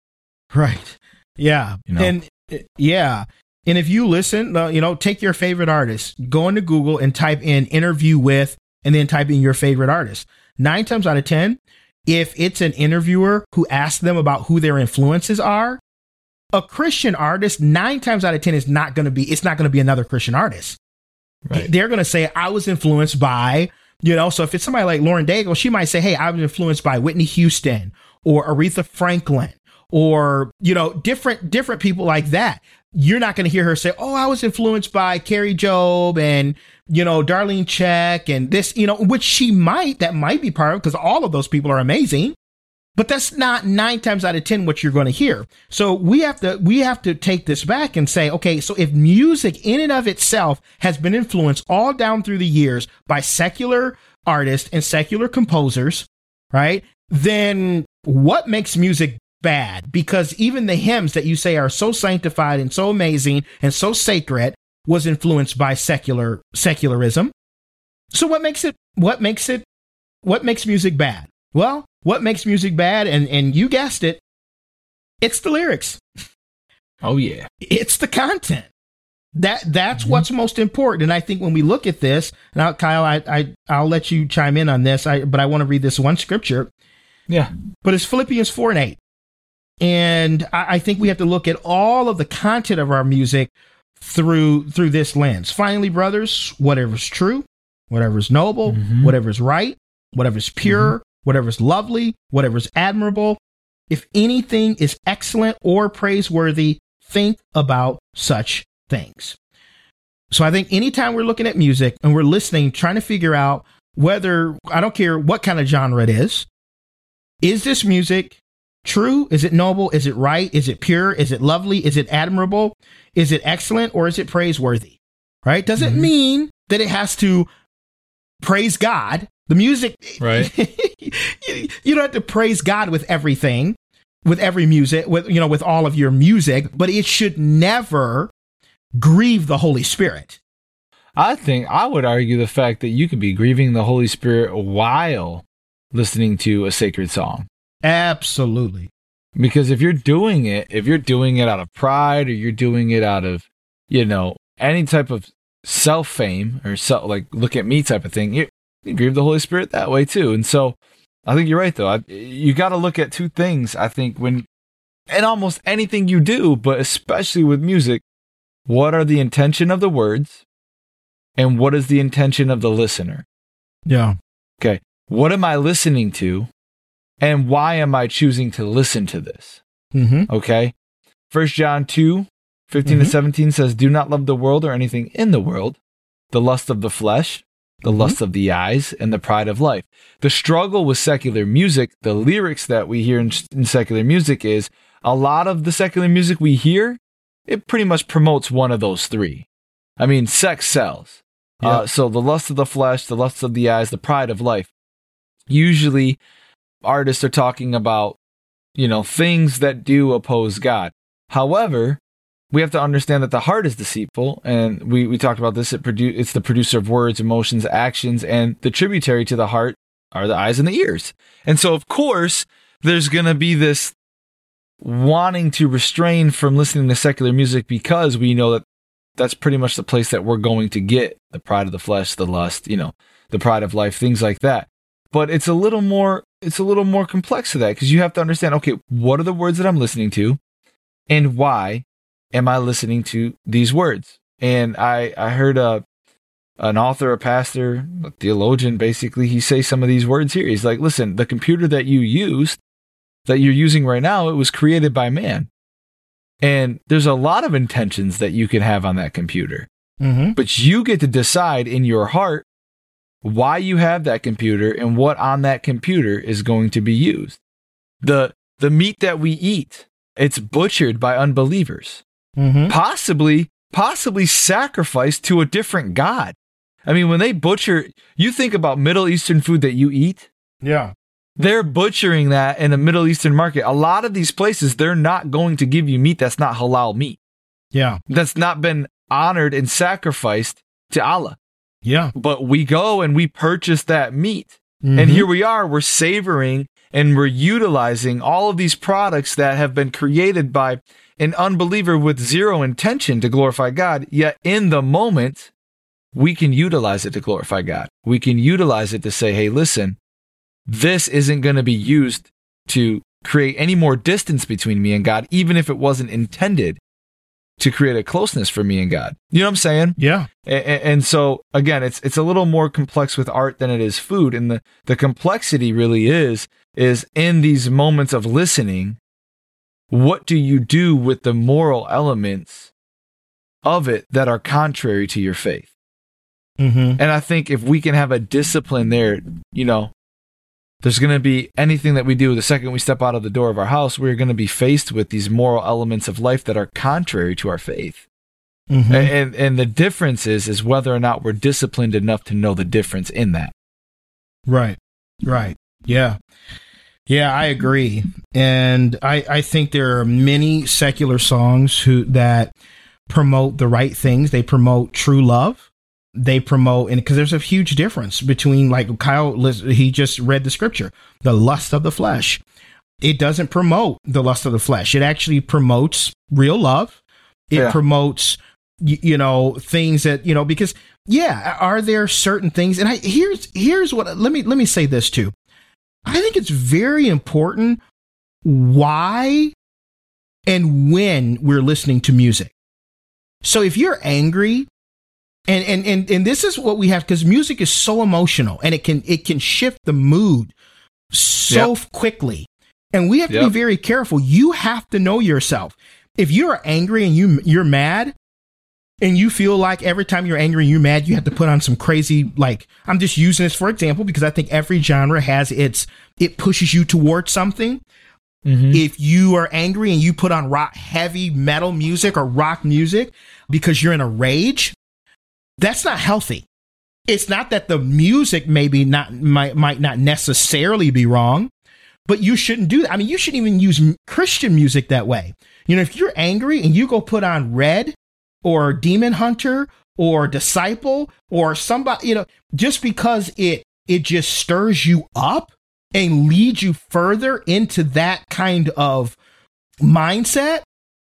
Yeah. You know? And if you listen, take your favorite artist, go into Google and type in interview with, and then type in your favorite artist. 9 times out of 10, if it's an interviewer who asks them about who their influences are, a Christian artist, 9 times out of 10, it's not going to be another Christian artist. Right. They're going to say, I was influenced by, so if it's somebody like Lauren Daigle, she might say, hey, I was influenced by Whitney Houston or Aretha Franklin or, different people like that. You're not going to hear her say, oh, I was influenced by Carrie Job and, Darlene Check and this, which that might be part of, because all of those people are amazing. But that's not 9 times out of 10 what you're going to hear. So we have to take this back and say, okay, so if music in and of itself has been influenced all down through the years by secular artists and secular composers, right? Then what makes music bad? Because even the hymns that you say are so sanctified and so amazing and so sacred was influenced by secularism. So what makes music bad? Well, what makes music bad? And you guessed it. It's the lyrics. Oh, yeah. It's the content. That's what's most important. And I think when we look at this, now, Kyle, I'll let you chime in on this, but I want to read this one scripture. Yeah. But it's Philippians 4:8. And I think we have to look at all of the content of our music through this lens. Finally, brothers, whatever's true, whatever's noble, whatever's right, whatever's pure, whatever's lovely, whatever's admirable, if anything is excellent or praiseworthy, think about such things. So I think anytime we're looking at music and we're listening, trying to figure out whether, I don't care what kind of genre it is this music true? Is it noble? Is it right? Is it pure? Is it lovely? Is it admirable? Is it excellent or is it praiseworthy? Right? Doesn't mean that it has to praise God. The music, right? You don't have to praise God with everything, with every music, with all of your music, but it should never grieve the Holy Spirit. I think I would argue the fact that you could be grieving the Holy Spirit while listening to a sacred song. Absolutely. Because if you're doing it out of pride, or you're doing it out of, any type of self-fame or self, like, look at me type of thing, you grieve the Holy Spirit that way too. And so I think you're right, though. You got to look at two things, I think, when in almost anything you do, but especially with music. What are the intention of the words, and what is the intention of the listener? Yeah. Okay. What am I listening to, and why am I choosing to listen to this? Mm-hmm. Okay. 1 John 2:15 to 17 says, "Do not love the world or anything in the world, the lust of the flesh, the lust of the eyes, and the pride of life." The struggle with secular music, the lyrics that we hear in secular music, is a lot of the secular music we hear, it pretty much promotes one of those three. I mean, sex sells. Yep. So the lust of the flesh, the lust of the eyes, the pride of life. Usually artists are talking about, things that do oppose God. However, we have to understand that the heart is deceitful. And we talked about this. It's the producer of words, emotions, actions, and the tributary to the heart are the eyes and the ears. And so, of course, there's going to be this wanting to restrain from listening to secular music, because we know that that's pretty much the place that we're going to get the pride of the flesh, the lust, the pride of life, things like that. But it's a little more complex to that, because you have to understand, okay, what are the words that I'm listening to, and why am I listening to these words? And I heard an author, a pastor, a theologian, basically, he say some of these words here. He's like, listen, the computer that you're using right now, it was created by man. And there's a lot of intentions that you can have on that computer. Mm-hmm. But you get to decide in your heart why you have that computer and what on that computer is going to be used. The meat that we eat, it's butchered by unbelievers. Mm-hmm. Possibly sacrificed to a different god. I mean, when they butcher, you think about Middle Eastern food that you eat. Yeah. They're butchering that in a Middle Eastern market. A lot of these places, they're not going to give you meat that's not halal meat. Yeah. That's not been honored and sacrificed to Allah. Yeah. But we go and we purchase that meat. Mm-hmm. And here we are, we're savoring and we're utilizing all of these products that have been created by an unbeliever with zero intention to glorify God. Yet in the moment, we can utilize it to glorify God. We can utilize it to say, hey, listen, this isn't going to be used to create any more distance between me and God, even if it wasn't intended to create a closeness for me and God. You know what I'm saying? Yeah. And so, again, it's a little more complex with art than it is food. And the complexity really is in these moments of listening, what do you do with the moral elements of it that are contrary to your faith? Mm-hmm. And I think if we can have a discipline there, there's going to be anything that we do the second we step out of the door of our house, we're going to be faced with these moral elements of life that are contrary to our faith. Mm-hmm. And the difference is whether or not we're disciplined enough to know the difference in that. Right. Yeah. Yeah, I agree. And I think there are many secular songs that promote the right things. They promote true love. They promote, and because there's a huge difference between, like Kyle, he just read the scripture, the lust of the flesh. It doesn't promote the lust of the flesh. It actually promotes real love. It promotes, things that, because are there certain things? And here's what, let me say this too. I think it's very important why and when we're listening to music. So if you're angry, and this is what we have, because music is so emotional, and it can shift the mood so quickly. And we have to be very careful. You have to know yourself. If you're angry and you're mad, and you feel like every time you're angry and you're mad, you have to put on some crazy, like, I'm just using this for example, because I think every genre has it pushes you towards something. Mm-hmm. If you are angry and you put on rock, heavy metal music or rock music because you're in a rage, that's not healthy. It's not that the music maybe might not necessarily be wrong, but you shouldn't do that. I mean, you shouldn't even use Christian music that way. If you're angry and you go put on Red or Demon Hunter or disciple or somebody, you know, just because it just stirs you up and leads you further into that kind of mindset,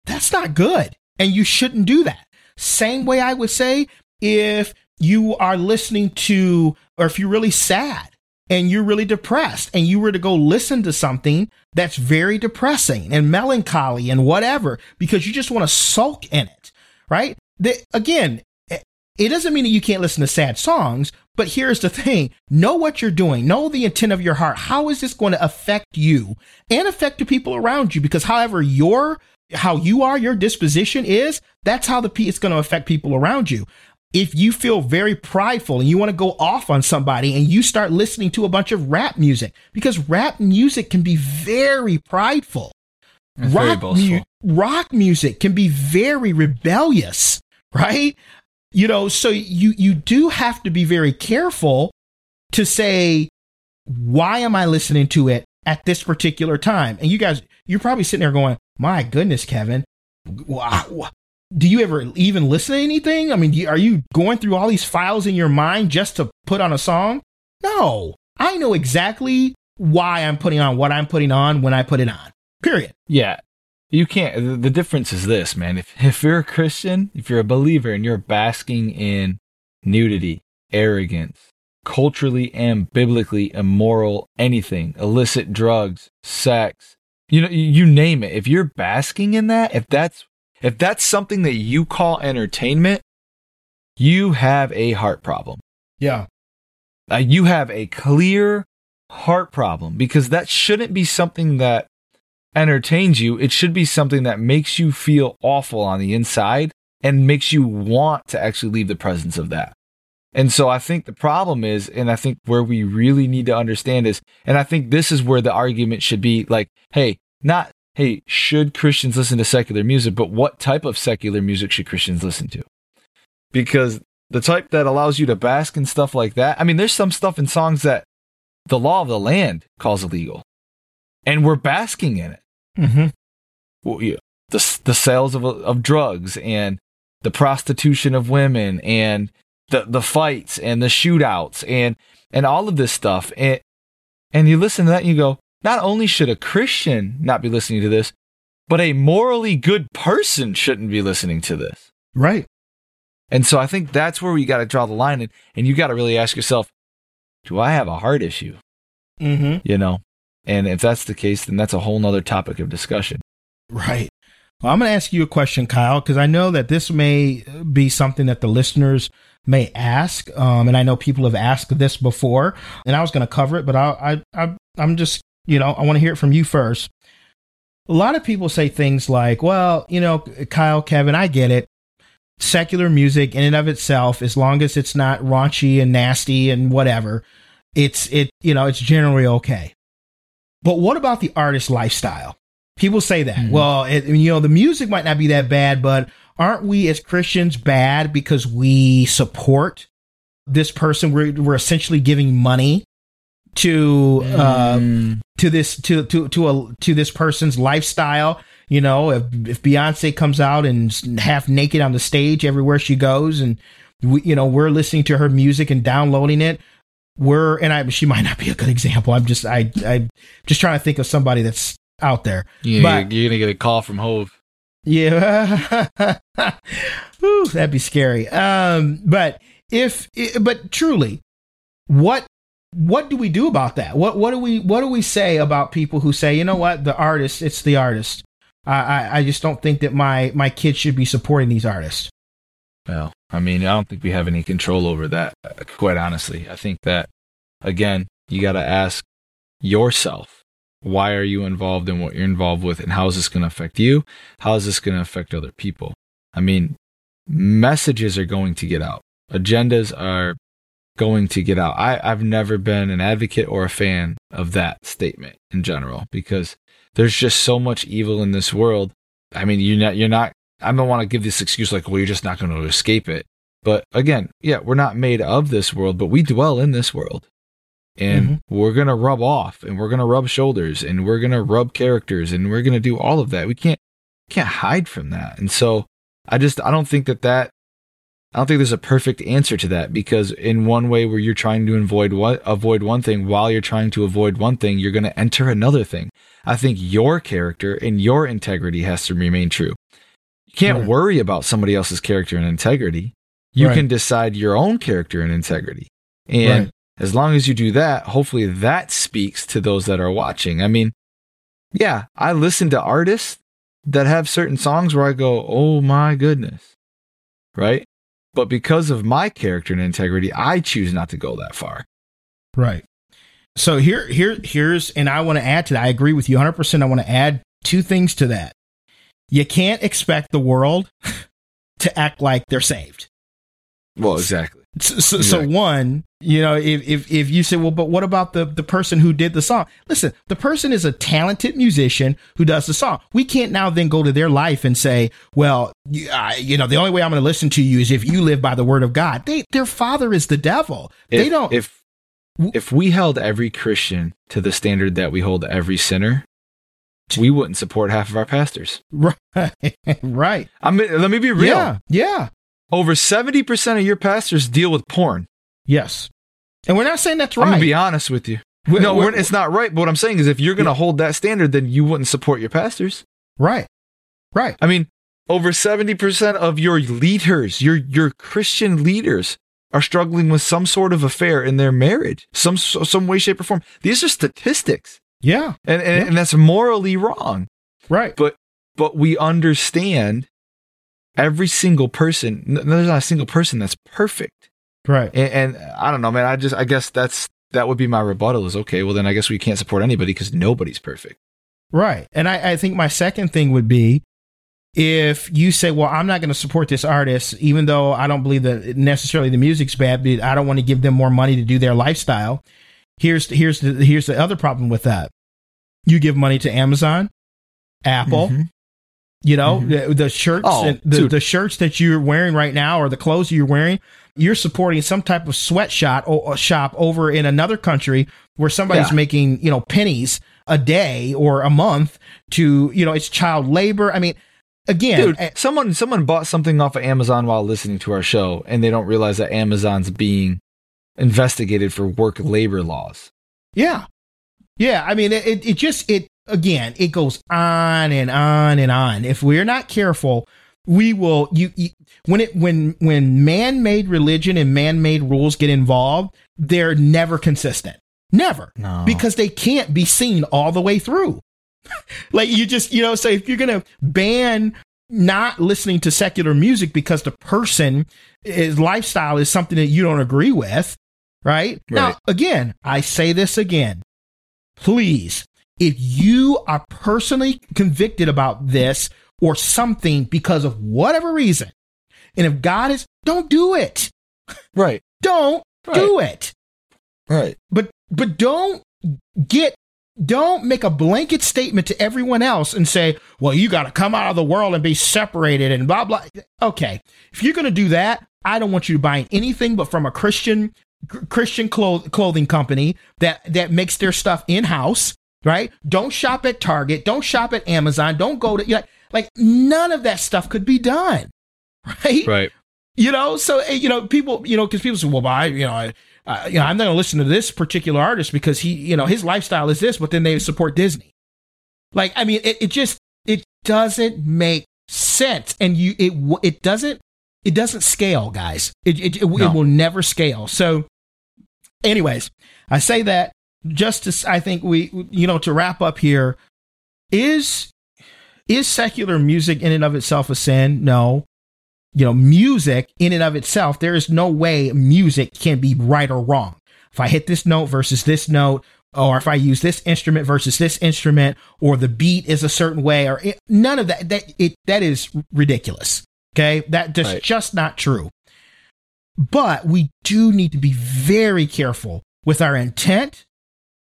that's not good. And you shouldn't do that. Same way I would say if you are listening to, or if you're really sad and you're really depressed and you were to go listen to something that's very depressing and melancholy and whatever, because you just want to sulk in it, right? Again, it doesn't mean that you can't listen to sad songs, but here's the thing. Know what you're doing. Know the intent of your heart. How is this going to affect you and affect the people around you? Because however your disposition is, that's how it's going to affect people around you. If you feel very prideful and you want to go off on somebody and you start listening to a bunch of rap music, because rap music can be very prideful. Rock music can be very rebellious, right? You know, so you do have to be very careful to say, why am I listening to it at this particular time? And you guys, you're probably sitting there going, my goodness, Kevin, wow. Do you ever even listen to anything? I mean, are you going through all these files in your mind just to put on a song? No, I know exactly why I'm putting on what I'm putting on when I put it on, period. Yeah, you can't. The difference is this, man. If you're a Christian, if you're a believer and you're basking in nudity, arrogance, culturally and biblically immoral, anything, illicit drugs, sex, you know, you name it. If you're basking in that, if that's something that you call entertainment, you have a heart problem. Yeah. You have a clear heart problem, because that shouldn't be something that entertains you. It should be something that makes you feel awful on the inside and makes you want to actually leave the presence of that. And so I think the problem is, and I think where we really need to understand is, and I think this is where the argument should be like, hey, should Christians listen to secular music? But what type of secular music should Christians listen to? Because the type that allows you to bask in stuff like that, I mean, there's some stuff in songs that the law of the land calls illegal, and we're basking in it. Mm-hmm. Well, yeah, the sales of drugs and the prostitution of women and the fights and the shootouts and all of this stuff. And you listen to that and you go, not only should a Christian not be listening to this, but a morally good person shouldn't be listening to this. Right. And so I think that's where we got to draw the line. And you got to really ask yourself, do I have a heart issue? Mm-hmm. You know, and if that's the case, then that's a whole nother topic of discussion. Right. Well, I'm going to ask you a question, Kyle, because I know that this may be something that the listeners may ask. And I know people have asked this before, and I was going to cover it, but I'm just, you know, I want to hear it from you first. A lot of people say things like, well, you know, Kyle, Kevin, I get it. Secular music in and of itself, as long as it's not raunchy and nasty and whatever, it's generally okay. But what about the artist lifestyle? People say that, mm-hmm. Well, you know, the music might not be that bad, but aren't we as Christians bad because we support this person? We're essentially giving money to this person's lifestyle. You know, if Beyonce comes out and half naked on the stage everywhere she goes, and we're listening to her music and downloading it, she might not be a good example. I'm just trying to think of somebody that's out there. Yeah, but you're gonna get a call from Hove. Yeah, ooh, that'd be scary. But truly, what do we do about that? What do we say about people who say, you know what, the artist, it's the artist. I just don't think that my kids should be supporting these artists. Well, I mean, I don't think we have any control over that, quite honestly. I think that, again, you got to ask yourself, why are you involved in what you're involved with, and how is this going to affect you? How is this going to affect other people? I mean, messages are going to get out. Agendas are going to get out. I've never been an advocate or a fan of that statement in general, because there's just so much evil in this world. I mean, you're not, I don't want to give this excuse like, well, you're just not going to escape it. But again, yeah, we're not made of this world, but we dwell in this world, and mm-hmm. we're going to rub off, and we're going to rub shoulders, and we're going to rub characters, and we're going to do all of that. We can't hide from that. And so I don't think that I don't think there's a perfect answer to that, because in one way where you're trying to avoid one thing while you're trying to avoid one thing, you're going to enter another thing. I think your character and your integrity has to remain true. You can't right. worry about somebody else's character and integrity. You right. can decide your own character and integrity. And right. as long as you do that, hopefully that speaks to those that are watching. I mean, yeah, I listen to artists that have certain songs where I go, oh my goodness, right? But because of my character and integrity, I choose not to go that far. Right. So here's, and I want to add to that. I agree with you 100%. I want to add two things to that. You can't expect the world to act like they're saved. Well, exactly. So one, you know, if you say, well, but what about the person who did the song? Listen, the person is a talented musician who does the song. We can't now then go to their life and say, well, you know, the only way I'm going to listen to you is if you live by the word of God. Their father is the devil. If we held every Christian to the standard that we hold every sinner, we wouldn't support half of our pastors. Right. Right. I mean, let me be real. Yeah. Yeah. Over 70% of your pastors deal with porn. Yes. And we're not saying that's right. I'm going to be honest with you. It's not right. But what I'm saying is if you're going to hold that standard, then you wouldn't support your pastors. Right. Right. I mean, over 70% of your leaders, your Christian leaders, are struggling with some sort of affair in their marriage, some way, shape, or form. These are statistics. Yeah. And that's morally wrong. Right. But we understand every single person, there's not a single person that's perfect. Right. And I don't know, man, I guess that would be my rebuttal is, okay, well then I guess we can't support anybody because nobody's perfect. Right. And I think my second thing would be, if you say, well, I'm not going to support this artist, even though I don't believe that necessarily the music's bad, but I don't want to give them more money to do their lifestyle. Here's the other problem with that. You give money to Amazon, Apple, mm-hmm. you know, mm-hmm. the shirts, and the shirts that you're wearing right now, or the clothes you're wearing, you're supporting some type of sweatshop or shop over in another country where somebody's making, you know, pennies a day or a month to, you know, it's child labor. I mean, again, dude, someone bought something off of Amazon while listening to our show, and they don't realize that Amazon's being investigated for work labor laws. Yeah. Yeah. I mean, it goes on and on and on. If we're not careful, we will. When man-made religion and man-made rules get involved, they're never consistent. Never. No. Because they can't be seen all the way through. Like you just, you know, so if you're going to ban not listening to secular music because the person is lifestyle is something that you don't agree with, right? Now, again, I say this again, please. If you are personally convicted about this or something because of whatever reason, and if God is, don't do it. Right. Don't do it. Right. But don't make a blanket statement to everyone else and say, well, you got to come out of the world and be separated and blah, blah. Okay. If you're going to do that, I don't want you buying anything but from a Christian clothing company that makes their stuff in-house. Right. Don't shop at Target. Don't shop at Amazon. Don't go to like none of that stuff could be done. Right. Right. You know, so, you know, people, you know, because people say, well, I'm not going to listen to this particular artist because he, you know, his lifestyle is this, but then they support Disney. Like, I mean, it doesn't make sense. And it doesn't scale, guys. It will never scale. So anyways, I say that. Justice, I think we, you know, to wrap up here, is secular music in and of itself a sin? No. You know, music in and of itself, there is no way music can be right or wrong. If I hit this note versus this note, or if I use this instrument versus this instrument, or the beat is a certain way, or none of that, that is ridiculous. Okay. That just, right. just not true. But we do need to be very careful with our intent,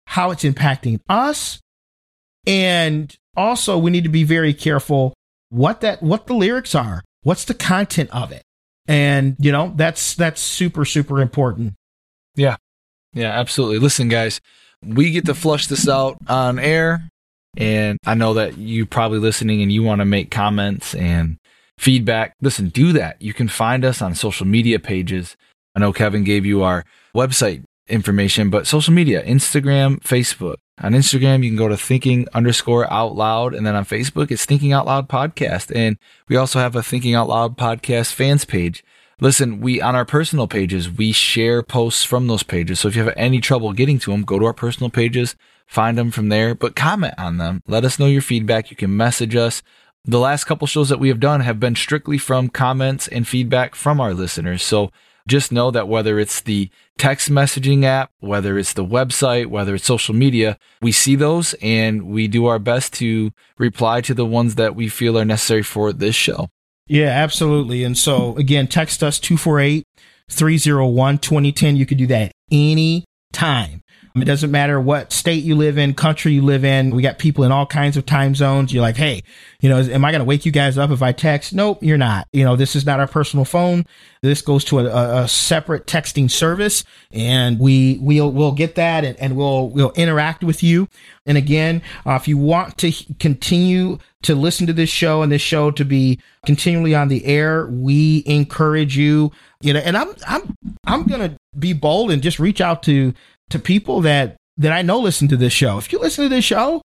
how it's impacting us, and also we need to be very careful what the lyrics are, what's the content of it, and you know that's super, super important. Yeah, absolutely. Listen, guys, we get to flush this out on air, and I know that you probably listening and you want to make comments and feedback, listen, do that. You can find us on social media pages. I know Kevin gave you our website information, but social media, Instagram, Facebook. On Instagram, you can go to thinking_out loud. And then on Facebook, it's Thinking Out Loud Podcast. And we also have a Thinking Out Loud Podcast fans page. Listen, we on our personal pages, we share posts from those pages. So if you have any trouble getting to them, go to our personal pages, find them from there, but comment on them. Let us know your feedback. You can message us. The last couple shows that we have done have been strictly from comments and feedback from our listeners. So just know that whether it's the text messaging app, whether it's the website, whether it's social media, we see those and we do our best to reply to the ones that we feel are necessary for this show. Yeah, absolutely. And so again, text us 248-301-2010. You can do that any time. It doesn't matter what state you live in, country you live in. We got people in all kinds of time zones. You're like, hey, am I going to wake you guys up if I text? Nope, you're not. This is not our personal phone. This goes to a separate texting service, and we'll get that, and we'll interact with you. And again, if you want to continue to listen to this show and this show to be continually on the air, we encourage you. And I'm going to be bold and just reach out to people that I know listen to this show. If you listen to this show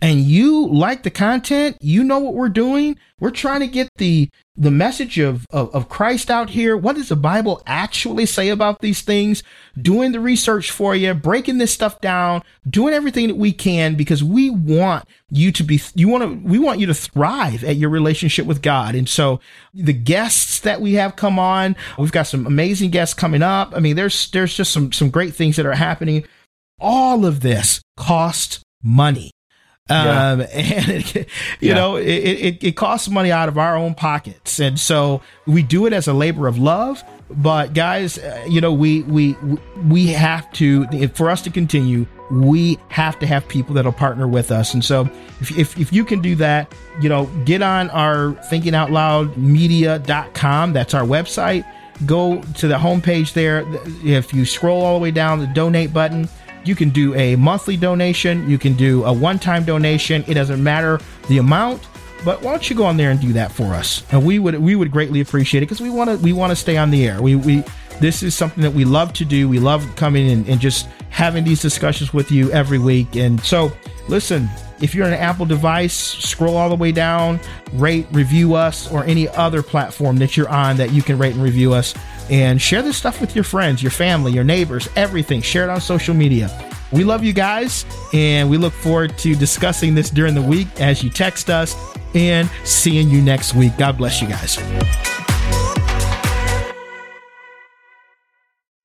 and you like the content, what we're doing. We're trying to get the message of Christ out here. What does the Bible actually say about these things? Doing the research for you, breaking this stuff down, doing everything that we can, because we want you to be, we want you to thrive at your relationship with God. And so the guests that we have come on, we've got some amazing guests coming up. I mean, there's just some great things that are happening. All of this costs money. Yeah. And it costs money out of our own pockets. And so we do it as a labor of love, but guys, we have to, for us to continue, we have to have people that'll partner with us. And so if you can do that, get on our thinkingoutloudmedia.com. That's our website. Go to the homepage there. If you scroll all the way down, the donate button, you can do a monthly donation. You can do a one-time donation. It doesn't matter the amount, but why don't you go on there and do that for us? And we would greatly appreciate it, because we want to stay on the air. This is something that we love to do. We love coming in and just having these discussions with you every week. And so listen, if you're on an Apple device, scroll all the way down, rate, review us, or any other platform that you're on that you can rate and review us. And share this stuff with your friends, your family, your neighbors, everything. Share it on social media. We love you guys, and we look forward to discussing this during the week as you text us, and seeing you next week. God bless you guys.